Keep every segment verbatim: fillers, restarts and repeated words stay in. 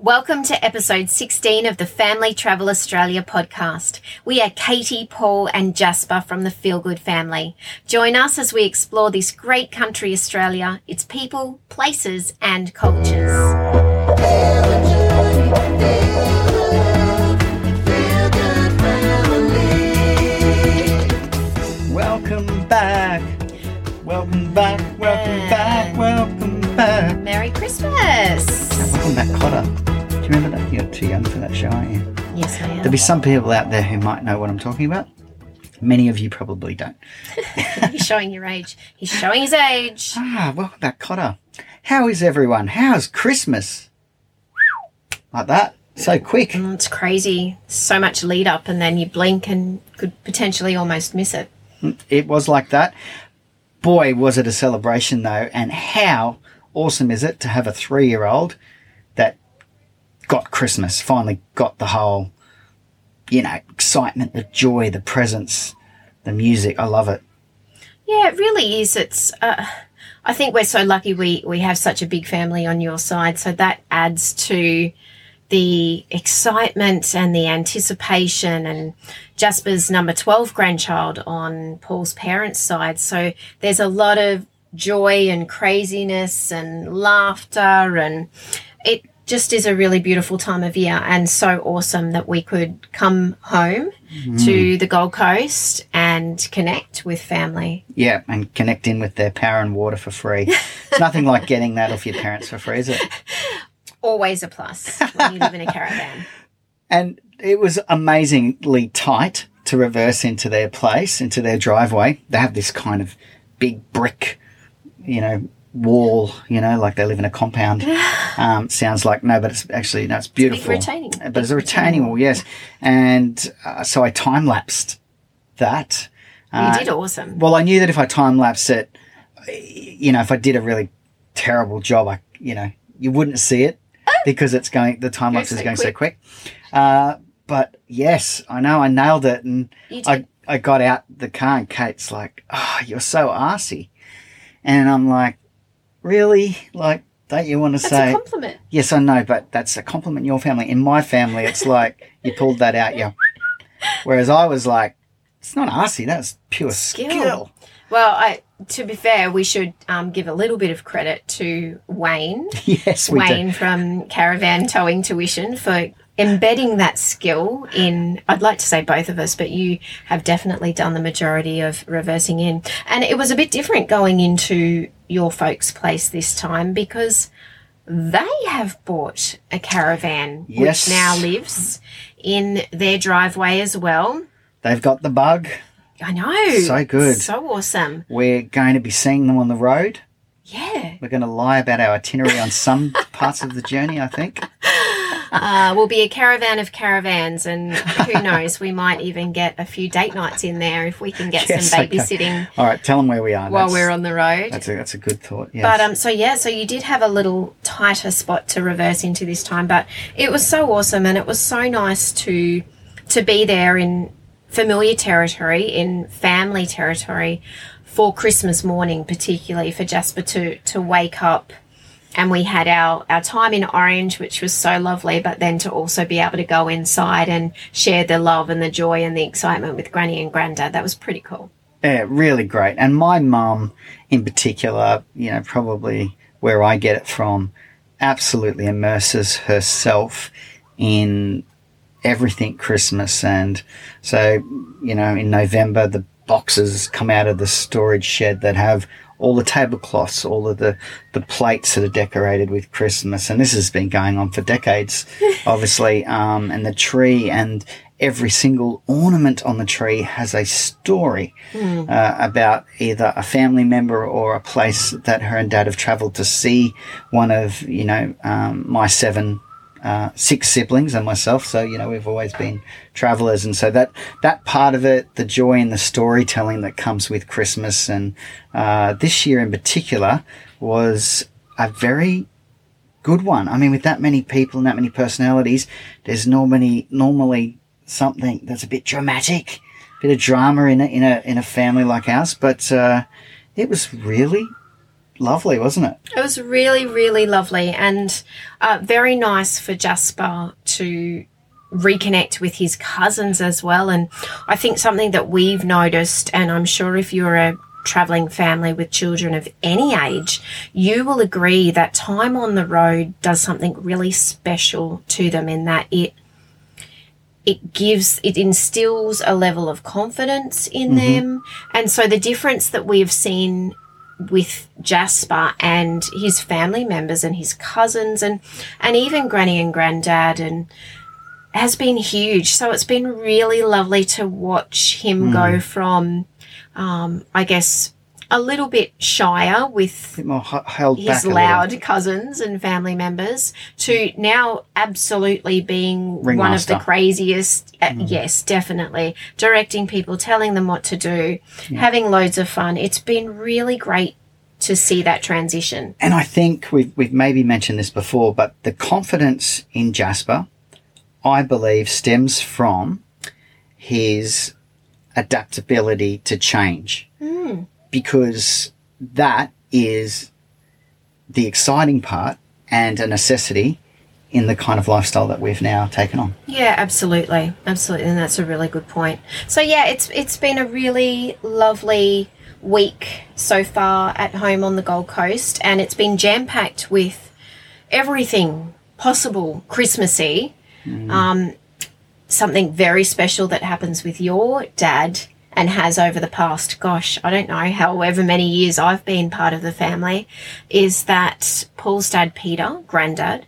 Welcome to episode sixteen of the Family Travel Australia podcast. We are Katie, Paul and Jasper from the Feel Good family. Join us as we explore this great country, Australia, its people, places and cultures. Welcome back, welcome back, welcome and back, welcome back. Merry Christmas. And welcome back, Cotter. Do you remember that? You're too young for that show, aren't you? Yes, I am. There'll be some people out there who might know what I'm talking about. Many of you probably don't. He's showing your age. He's showing his age. Ah, welcome back, Cotter. How is everyone? How's Christmas? Like that. So quick. Mm, it's crazy. So much lead up and then you blink and could potentially almost miss it. It was like that. Boy, was it a celebration, though, and how awesome is it to have a three-year-old that got Christmas, finally got the whole, you know, excitement, the joy, the presents, the music. I love it. Yeah, it really is. It's. Uh, I think we're so lucky we, we have such a big family on your side, so that adds to the excitement and the anticipation, and Jasper's number twelve grandchild on Paul's parents' side. So there's a lot of joy and craziness and laughter, and it just is a really beautiful time of year, and so awesome that we could come home mm. to the Gold Coast and connect with family. Yeah, and connect in with their power and water for free. It's nothing like getting that off your parents for free, is it? Always a plus when you live in a caravan. And it was amazingly tight to reverse into their place, into their driveway. They have this kind of big brick, you know, wall, you know, like they live in a compound. Um, sounds like, no, but it's actually, no, it's beautiful. It's retaining. But it's a retaining wall, yes. And uh, so I time-lapsed that. Uh, you did awesome. Well, I knew that if I time-lapsed it, you know, if I did a really terrible job, I, you know, you wouldn't see it. Because it's going, the time lapse is going so quick. Uh, but yes, I know I nailed it, and I, I got out the car, and Kate's like, "Oh, you're so arsey," and I'm like, "Really? Like, don't you want to say?" That's a compliment. Yes, I know, but that's a compliment in your family. In my family, it's like you pulled that out, yeah. Whereas I was like, "It's not arsey. That's pure skill." skill. Well, I, to be fair, we should um, give a little bit of credit to Wayne. Yes, we Wayne do. From Caravan Towing Tuition for embedding that skill in, I'd like to say both of us, but you have definitely done the majority of reversing in. And it was a bit different going into your folks' place this time because they have bought a caravan, yes, which now lives in their driveway as well. They've got the bug. I know. So good. So awesome. We're going to be seeing them on the road. Yeah. We're going to lie about our itinerary on some parts of the journey, I think. Uh, we'll be a caravan of caravans, and who knows, we might even get a few date nights in there if we can get yes, some babysitting. Okay. All right, tell them where we are. While that's, we're on the road. That's a, that's a good thought, yes. But um, so, yeah, so you did have a little tighter spot to reverse into this time, but it was so awesome, and it was so nice to to be there in familiar territory, in family territory, for Christmas morning, particularly for Jasper to to wake up. And we had our, our time in Orange, which was so lovely, but then to also be able to go inside and share the love and the joy and the excitement with Granny and Grandad. That was pretty cool. Yeah, really great. And my mum in particular, you know, probably where I get it from, absolutely immerses herself in everything Christmas. And so, you know, in November the boxes come out of the storage shed that have all the tablecloths, all of the the plates that are decorated with Christmas, and this has been going on for decades obviously, um and the tree, and every single ornament on the tree has a story mm. uh, about either a family member or a place that her and Dad have traveled to see one of, you know, um my seven Uh, six siblings and myself, so you know we've always been travelers, and so that that part of it, the joy and the storytelling that comes with Christmas, and uh, this year in particular was a very good one. I mean, with that many people and that many personalities, there's normally normally something that's a bit dramatic, a bit of drama in a in a in a family like ours, but uh, it was really lovely, wasn't it? It was really, really lovely, and uh, very nice for Jasper to reconnect with his cousins as well. And I think something that we've noticed, and I'm sure if you're a travelling family with children of any age, you will agree that time on the road does something really special to them, in that it it gives, it instills a level of confidence in mm-hmm. them. And so the difference that we have seen with Jasper and his family members and his cousins and, and even Granny and Granddad and has been huge. So it's been really lovely to watch him mm. go from, um, I guess, a little bit shyer with bit more held his back loud cousins and family members to now absolutely being Ringmaster. One of the craziest, uh, mm. yes, definitely, directing people, telling them what to do, yeah. having loads of fun. It's been really great to see that transition. And I think we've, we've maybe mentioned this before, but the confidence in Jasper, I believe, stems from his adaptability to change. Mm. Because that is the exciting part and a necessity in the kind of lifestyle that we've now taken on. Yeah, absolutely. Absolutely. And that's a really good point. So, yeah, it's it's been a really lovely week so far at home on the Gold Coast, and it's been jam-packed with everything possible Christmassy, mm. um, something very special that happens with your dad and has over the past, gosh, I don't know, however many years I've been part of the family, is that Paul's dad, Peter, Granddad,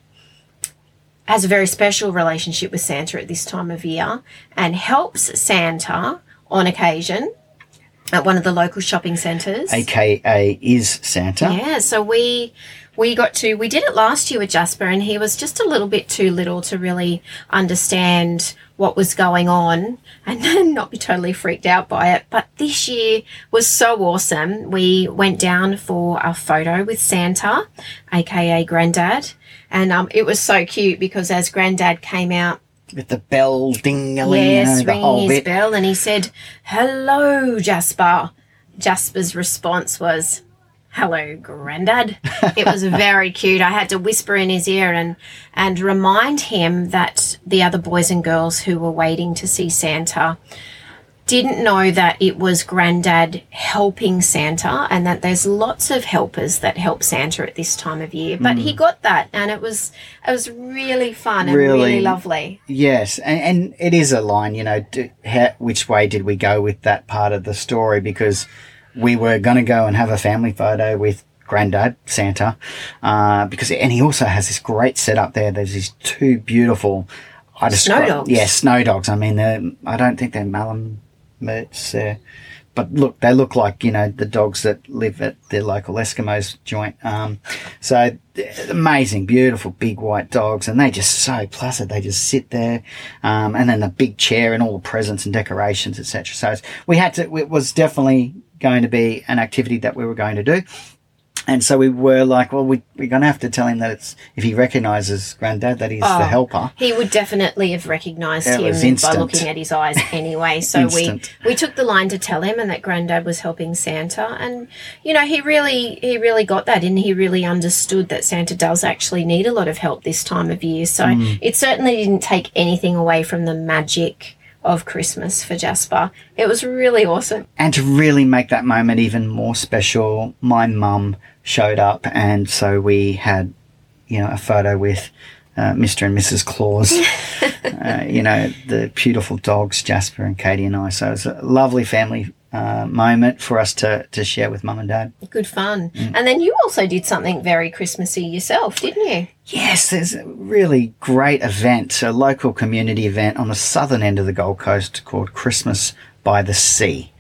has a very special relationship with Santa at this time of year and helps Santa on occasion at one of the local shopping centres. A K A is Santa. Yeah, so we... We got to, we did it last year with Jasper, and he was just a little bit too little to really understand what was going on and not be totally freaked out by it. But this year was so awesome. We went down for a photo with Santa, A K A Granddad, and um, it was so cute because as Granddad came out, with the bell ding-a-ling, yes, the whole bit. Yes, ringing his bell, and he said, "Hello, Jasper." Jasper's response was, "Hello, Grandad." It was very cute. I had to whisper in his ear and, and remind him that the other boys and girls who were waiting to see Santa didn't know that it was Grandad helping Santa, and that there's lots of helpers that help Santa at this time of year. But mm. he got that, and it was it was really fun and really, really lovely. Yes, and, and it is a line, you know, do, how, which way did we go with that part of the story, because we were going to go and have a family photo with Granddad, Santa, uh, because and he also has this great setup there. There's these two beautiful I describe, snow dogs. Yeah, snow dogs. I mean, I don't think they're Malamutes there. Uh, but, look, they look like, you know, the dogs that live at the local Eskimos joint. Um, so amazing, beautiful, big white dogs, and they just so placid. They just sit there, um, and then the big chair and all the presents and decorations, et cetera. So it's, we had to – it was definitely – going to be an activity that we were going to do. And so we were like, well, we, we're going to have to tell him that it's, if he recognises Granddad, that he's oh, the helper. He would definitely have recognised him by looking at his eyes anyway. So we, we took the line to tell him, and that Granddad was helping Santa. And, you know, he really he really got that, and he really understood that Santa does actually need a lot of help this time of year. So mm. it certainly didn't take anything away from the magic of Christmas for Jasper. It was really awesome. And to really make that moment even more special, my mum showed up, and so we had, you know, a photo with uh, Mister and Missus Claus, uh, you know, the beautiful dogs, Jasper and Katie and I. So it was a lovely family uh, moment for us to, to share with mum and dad. Good fun. Mm. And then you also did something very Christmassy yourself, didn't you? Yes, there's a really great event, a local community event on the southern end of the Gold Coast called Christmas by the Sea.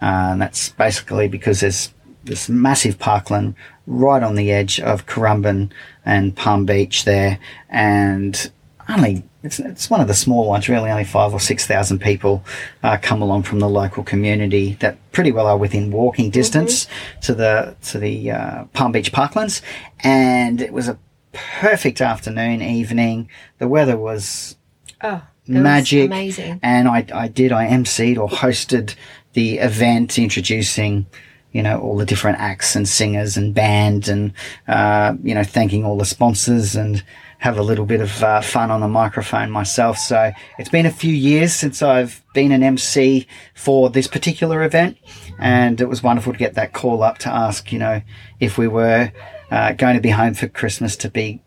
Uh, and that's basically because there's this massive parkland right on the edge of Currumbin and Palm Beach there, and only it's, it's one of the small ones, really, only five or six thousand people uh, come along from the local community that pretty well are within walking distance mm-hmm. to the to the uh, Palm Beach Parklands. And it was a perfect afternoon, evening. The weather was oh, magic, was amazing. And I, I did, I emceed or hosted the event, introducing you know, all the different acts and singers and band and, uh, you know, thanking all the sponsors and have a little bit of uh, fun on the microphone myself. So it's been a few years since I've been an M C for this particular event, and it was wonderful to get that call up to ask, you know, if we were uh, going to be home for Christmas to be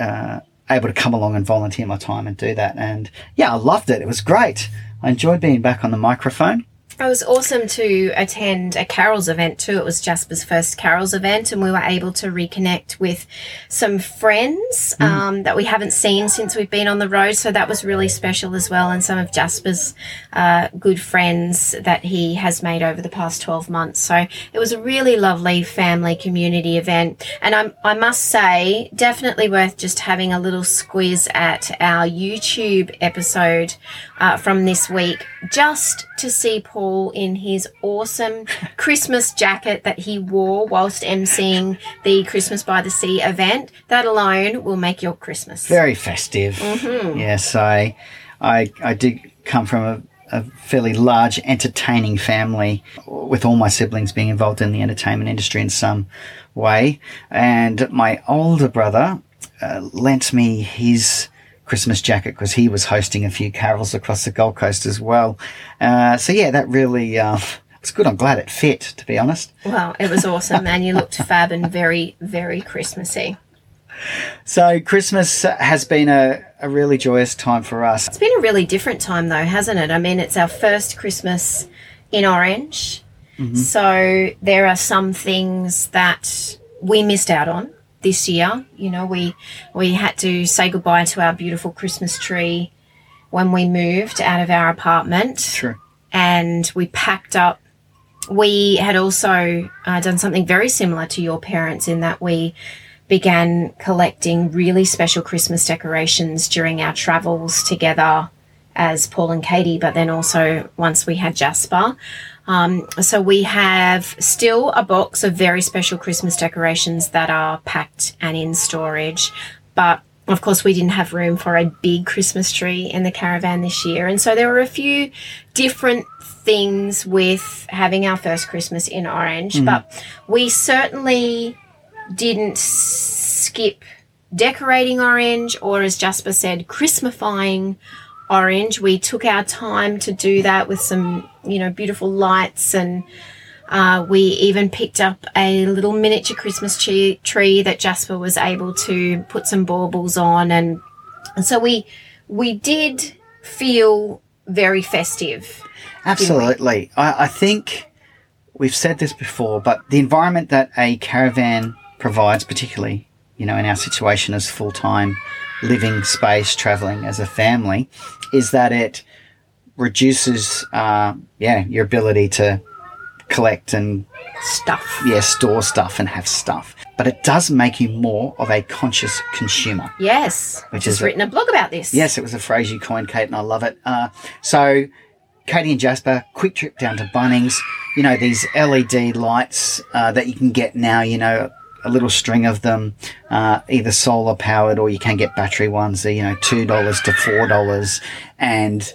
uh, able to come along and volunteer my time and do that. And, yeah, I loved it. It was great. I enjoyed being back on the microphone. It was awesome to attend a Carols event too. It was Jasper's first Carols event, and we were able to reconnect with some friends um, mm. that we haven't seen since we've been on the road. So that was really special as well. And some of Jasper's uh, good friends that he has made over the past twelve months. So it was a really lovely family community event. And I, I must say, definitely worth just having a little squiz at our YouTube episode uh, from this week, just to see Paul in his awesome Christmas jacket that he wore whilst emceeing the Christmas by the Sea event. That alone will make your Christmas very festive. Mm-hmm. Yes, I, I, I did come from a, a fairly large, entertaining family, with all my siblings being involved in the entertainment industry in some way. And my older brother uh, lent me his Christmas jacket because he was hosting a few carols across the Gold Coast as well. Uh, so, yeah, that really uh, was good. I'm glad it fit, to be honest. Well, it was awesome, and you looked fab and very, very Christmassy. So Christmas has been a, a really joyous time for us. It's been a really different time, though, hasn't it? I mean, it's our first Christmas in Orange, mm-hmm. so there are some things that we missed out on this year. You know, we we had to say goodbye to our beautiful Christmas tree when we moved out of our apartment. Sure. And we packed up. We had also uh, done something very similar to your parents in that we began collecting really special Christmas decorations during our travels together as Paul and Katie, but then also once we had Jasper. Um, so we have still a box of very special Christmas decorations that are packed and in storage. But, of course, we didn't have room for a big Christmas tree in the caravan this year. And so there were a few different things with having our first Christmas in Orange. Mm-hmm. But we certainly didn't skip decorating Orange, or, as Jasper said, Christmifying Orange. We took our time to do that with some, you know, beautiful lights, and uh, we even picked up a little miniature Christmas tree, tree that Jasper was able to put some baubles on, and, and so we we did feel very festive. Absolutely. I, I think we've said this before, but the environment that a caravan provides, particularly, you know, in our situation as full-time living space, traveling as a family, is that it reduces, uh, yeah, your ability to collect and stuff. Yeah, store stuff and have stuff. But it does make you more of a conscious consumer. Yes. Which I've is written a blog about this. Yes, it was a phrase you coined, Kate, and I love it. Uh, so Katie and Jasper, quick trip down to Bunnings, you know, these L E D lights uh, that you can get now, you know, a little string of them, uh, either solar powered or you can get battery ones. They're, you know, two dollars to four dollars, and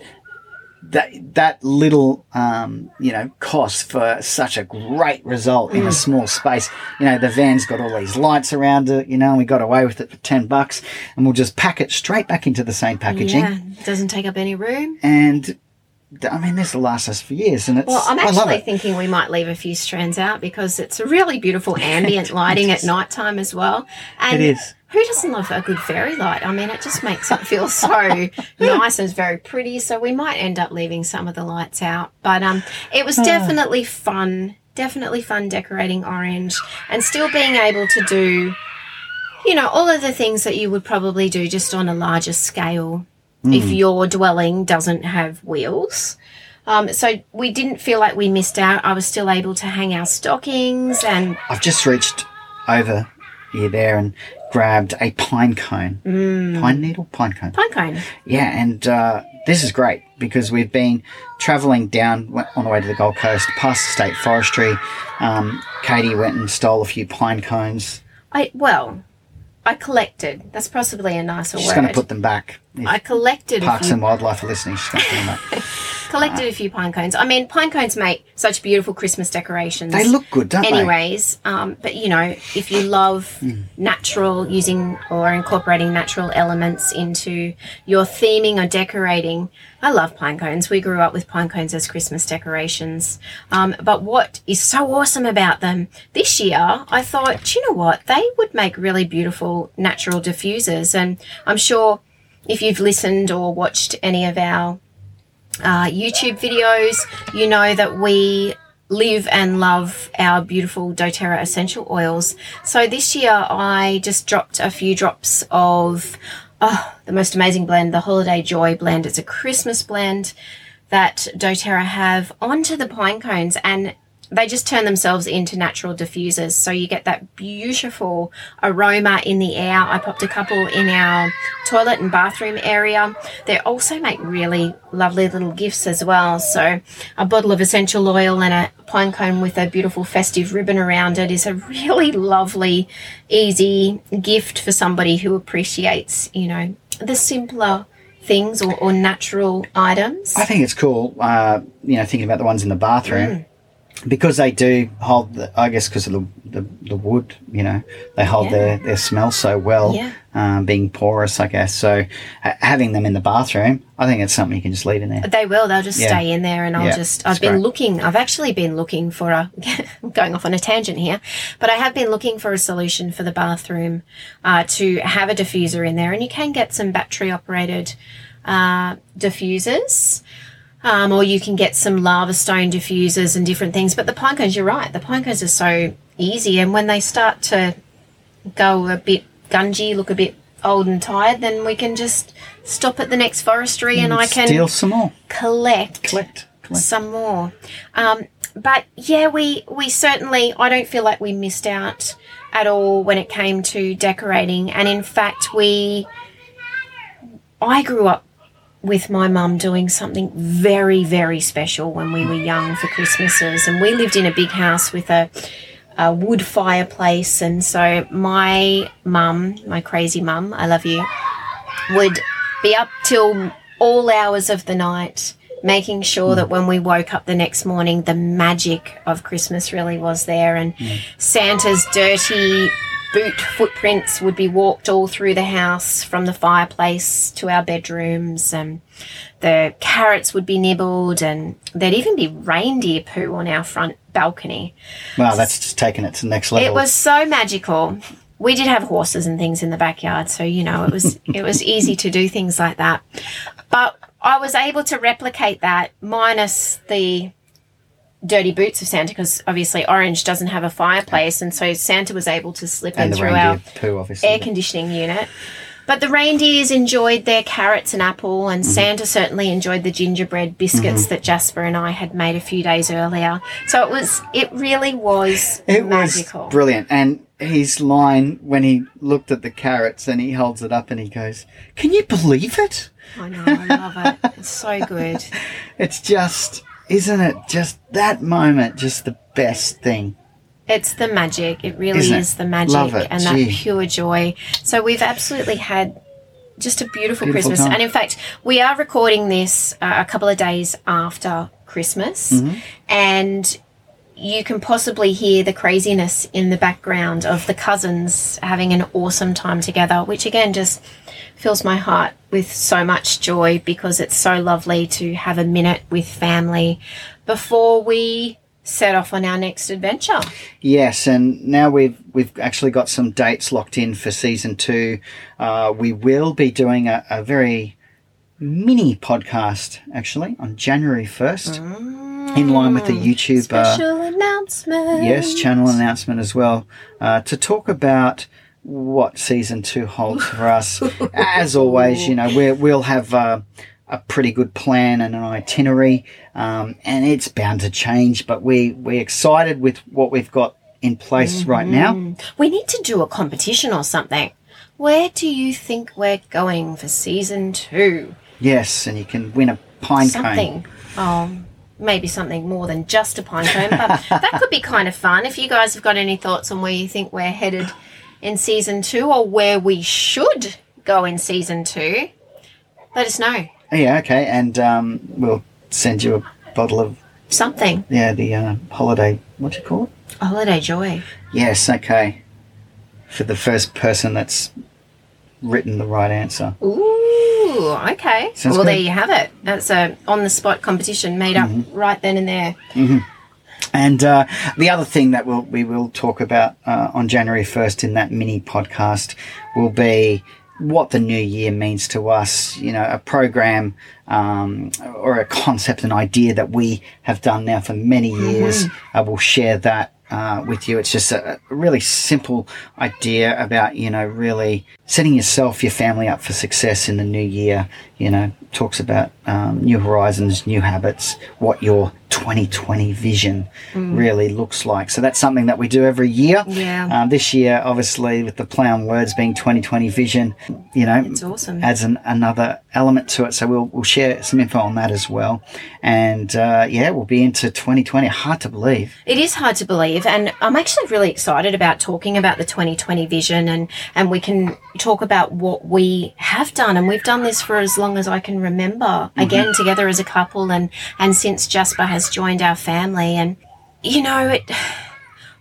that that little um, you know, cost for such a great result in mm. a small space. You know, the van's got all these lights around it, you know, and we got away with it for ten bucks, and we'll just pack it straight back into the same packaging. Yeah, it doesn't take up any room. And I mean, this will last us for years, and it's. Well, I'm actually thinking we might leave a few strands out because it's a really beautiful ambient lighting at nighttime as well. And it is. Who doesn't love a good fairy light? I mean, it just makes it feel so nice, and it's very pretty. So we might end up leaving some of the lights out, but um, it was definitely fun. Definitely fun decorating Orange, and still being able to do, you know, all of the things that you would probably do just on a larger scale. Mm. If your dwelling doesn't have wheels. Um, so we didn't feel like we missed out. I was still able to hang our stockings, and I've just reached over here there and grabbed a pine cone. Mm. Pine needle? Pine cone. Pine cone. Yeah, and uh, this is great because we've been travelling down on the way to the Gold Coast, past the state forestry. Um, Katie went and stole a few pine cones. I Well... I collected. That's possibly a nicer she's word. She's going to put them back. I collected. Parks and Wildlife are listening. She's going to put them back. collected a few pine cones. I mean, pine cones make such beautiful Christmas decorations. They look good, don't Anyways, they? Anyways, um, but, you know, if you love mm. natural, using or incorporating natural elements into your theming or decorating, I love pine cones. We grew up with pine cones as Christmas decorations. Um, but what is so awesome about them, this year I thought, do you know what, they would make really beautiful natural diffusers. And I'm sure if you've listened or watched any of our uh, YouTube videos, you know that we live and love our beautiful doTERRA essential oils. So this year I just dropped a few drops of oh, the most amazing blend, the Holiday Joy blend. It's a Christmas blend that doTERRA have onto the pine cones, and they just turn themselves into natural diffusers. So you get that beautiful aroma in the air. I popped a couple in our toilet and bathroom area. They also make really lovely little gifts as well. So a bottle of essential oil and a pine cone with a beautiful festive ribbon around it is a really lovely, easy gift for somebody who appreciates, you know, the simpler things or, or natural items. I think it's cool, uh, you know, thinking about the ones in the bathroom. Mm. Because they do hold, the, I guess because of the, the the wood, you know, they hold yeah. their, their smell so well, yeah. um, being porous, I guess. So uh, having them in the bathroom, I think it's something you can just leave in there. They will. They'll just yeah. stay in there and I'll yeah. just, I've it's been great. looking, I've actually been looking for a, I'm going off on a tangent here, but I have been looking for a solution for the bathroom uh, to have a diffuser in there. And you can get some battery operated uh, diffusers. Um, or you can get some lava stone diffusers and different things. But the pine cones, you're right, the pine cones are so easy. And when they start to go a bit gungy, look a bit old and tired, then we can just stop at the next forestry and, and I can steal some more. Collect, collect, collect. some more. Um, but, yeah, we, we certainly, I don't feel like we missed out at all when it came to decorating. And, in fact, we, I grew up with my mum doing something very, very special when we were young for Christmases. And we lived in a big house with a, a wood fireplace. And so my mum, my crazy mum, I love you, would be up till all hours of the night making sure that when we woke up the next morning, the magic of Christmas really was there. And mm. Santa's dirty boot footprints would be walked all through the house from the fireplace to our bedrooms, and the carrots would be nibbled, and there'd even be reindeer poo on our front balcony. Wow, that's just taken it to the next level. It was so magical. We did have horses and things in the backyard, so, you know, it was it was easy to do things like that. But I was able to replicate that minus the dirty boots of Santa, because obviously Orange doesn't have a fireplace, and so Santa was able to slip and in through our poo, air conditioning unit. But the reindeers enjoyed their carrots and apple, and mm-hmm. Santa certainly enjoyed the gingerbread biscuits mm-hmm. that Jasper and I had made a few days earlier. So it was, it really was it magical. It was brilliant. And his line when he looked at the carrots and he holds it up and he goes, "Can you believe it?" I know, I love it. It's so good. It's just... Isn't it just that moment just the best thing? It's the magic. It really Isn't is it? the magic Love it. and Gee. that pure joy. So we've absolutely had just a beautiful, beautiful Christmas. Time. And, in fact, we are recording this uh, a couple of days after Christmas, mm-hmm. and you can possibly hear the craziness in the background of the cousins having an awesome time together, which, again, just fills my heart with so much joy, because it's so lovely to have a minute with family before we set off on our next adventure. Yes, and now we've we've actually got some dates locked in for season two. Uh, we will be doing a, a very mini podcast, actually, on January first. Mm. In line with the YouTube special uh, announcement. Yes, channel announcement as well, uh, to talk about what season two holds for us. As always, you know, we're, we'll have uh, a pretty good plan and an itinerary, um, and it's bound to change, but we, we're excited with what we've got in place mm-hmm. right now. We need to do a competition or something. Where do you think we're going for season two? Yes, and you can win a pine something. cone. Something. Oh. Maybe something more than just a pine cone, but that could be kind of fun. If you guys have got any thoughts on where you think we're headed in season two, or where we should go in season two, let us know. Yeah, okay, and um, we'll sends you a bottle of... Something. Yeah, the uh, holiday... What's it called? Holiday Joy. Yes, okay. For the first person that's written the right answer. Ooh, okay. Sounds well, good. There you have it. That's a on-the-spot competition made up mm-hmm. right then and there. Mm-hmm. And uh, the other thing that we'll, we will talk about uh, on January first in that mini podcast will be what the new year means to us, you know, a program um, or a concept, an idea that we have done now for many years. Mm-hmm. Uh, we'll share that uh, with you. It's just a really simple idea about, you know, really setting yourself, your family up for success in the new year, you know, talks about um, new horizons, new habits, what your twenty twenty vision mm. really looks like. So that's something that we do every year. Yeah. Um, this year, obviously, with the play on words being twenty twenty vision, you know, it's awesome. Adds an, another element to it. So we'll we'll share some info on that as well. And, uh, yeah, we'll be into twenty twenty. Hard to believe. It is hard to believe. And I'm actually really excited about talking about the twenty twenty vision and, and we can talk about what we have done. And we've done this for as long as I can remember, mm-hmm. again, together as a couple and, and since Jasper has joined our family. And you know, it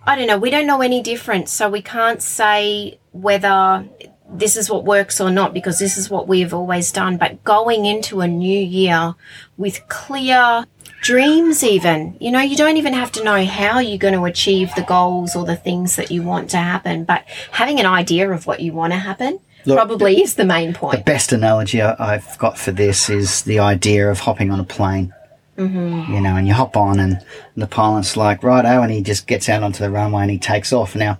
I don't know, we don't know any difference, so we can't say whether this is what works or not because this is what we've always done. But going into a new year with clear dreams, even, you know, you don't even have to know how you're going to achieve the goals or the things that you want to happen, but having an idea of what you want to happen. Look, probably the, is the main point. The best analogy I've got for this is the idea of hopping on a plane. Mm-hmm. You know, and you hop on and, and the pilot's like, righto, and he just gets out onto the runway and he takes off. Now,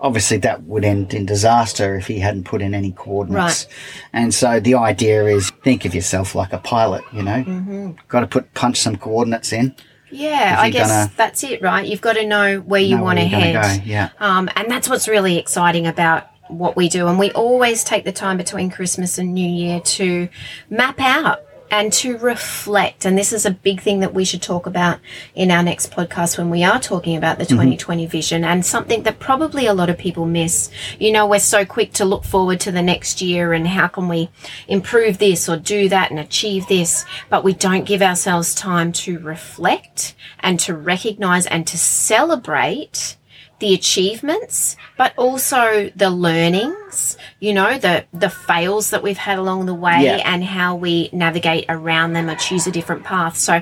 obviously that would end in disaster if he hadn't put in any coordinates. Right. And so the idea is think of yourself like a pilot, you know. Mm-hmm. Got to put punch some coordinates in. Yeah, I guess gonna, that's it, right? You've got to know where you know want to head. Go. Yeah. Um, and that's what's really exciting about what we do. And we always take the time between Christmas and New Year to map out and to reflect. And this is a big thing that we should talk about in our next podcast when we are talking about the twenty twenty mm-hmm. vision, and something that probably a lot of people miss. You know, we're so quick to look forward to the next year and how can we improve this or do that and achieve this, but we don't give ourselves time to reflect and to recognize and to celebrate the achievements, but also the learnings, you know, the the fails that we've had along the way yeah. and how we navigate around them or choose a different path. So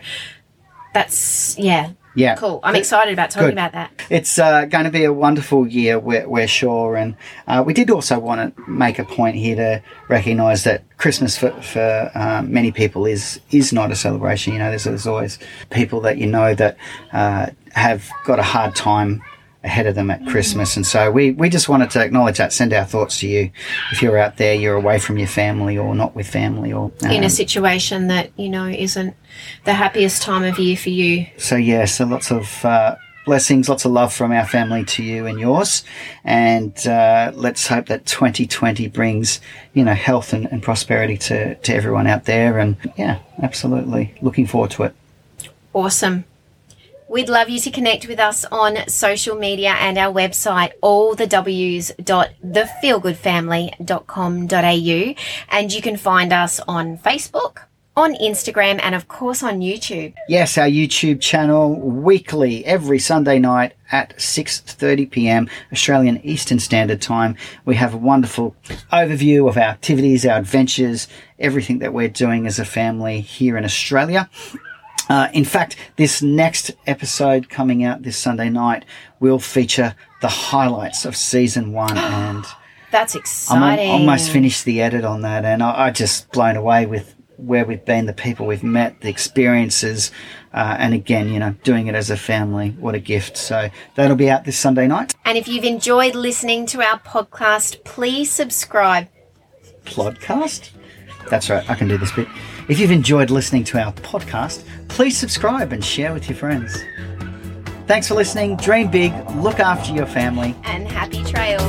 that's, yeah, yeah. cool. I'm excited about talking Good. about that. It's uh, going to be a wonderful year, we're, we're sure. And uh, we did also want to make a point here to recognise that Christmas for, for uh, many people is is not a celebration. You know, there's, there's always people that you know that uh, have got a hard time ahead of them at Christmas, and so we we just wanted to acknowledge that, send our thoughts to you if you're out there, you're away from your family or not with family or um, in a situation that, you know, isn't the happiest time of year for you. So yeah, so lots of uh blessings, lots of love from our family to you and yours, and uh let's hope that twenty twenty brings, you know, health and, and prosperity to to everyone out there. And yeah, absolutely looking forward to it. Awesome. We'd love you to connect with us on social media and our website, all the w's dot the feel good family dot com dot a u. And you can find us on Facebook, on Instagram, and of course on YouTube. Yes, our YouTube channel weekly, every Sunday night at six thirty p.m. Australian Eastern Standard Time. We have a wonderful overview of our activities, our adventures, everything that we're doing as a family here in Australia. Uh, in fact, this next episode coming out this Sunday night will feature the highlights of season one. And that's exciting. I almost finished the edit on that, and I, I just blown away with where we've been, the people we've met, the experiences, uh, and again, you know, doing it as a family. What a gift. So that'll be out this Sunday night. And if you've enjoyed listening to our podcast, please subscribe. Podcast? That's right. I can do this bit. If you've enjoyed listening to our podcast, please subscribe and share with your friends. Thanks for listening. Dream big, look after your family, and happy trails.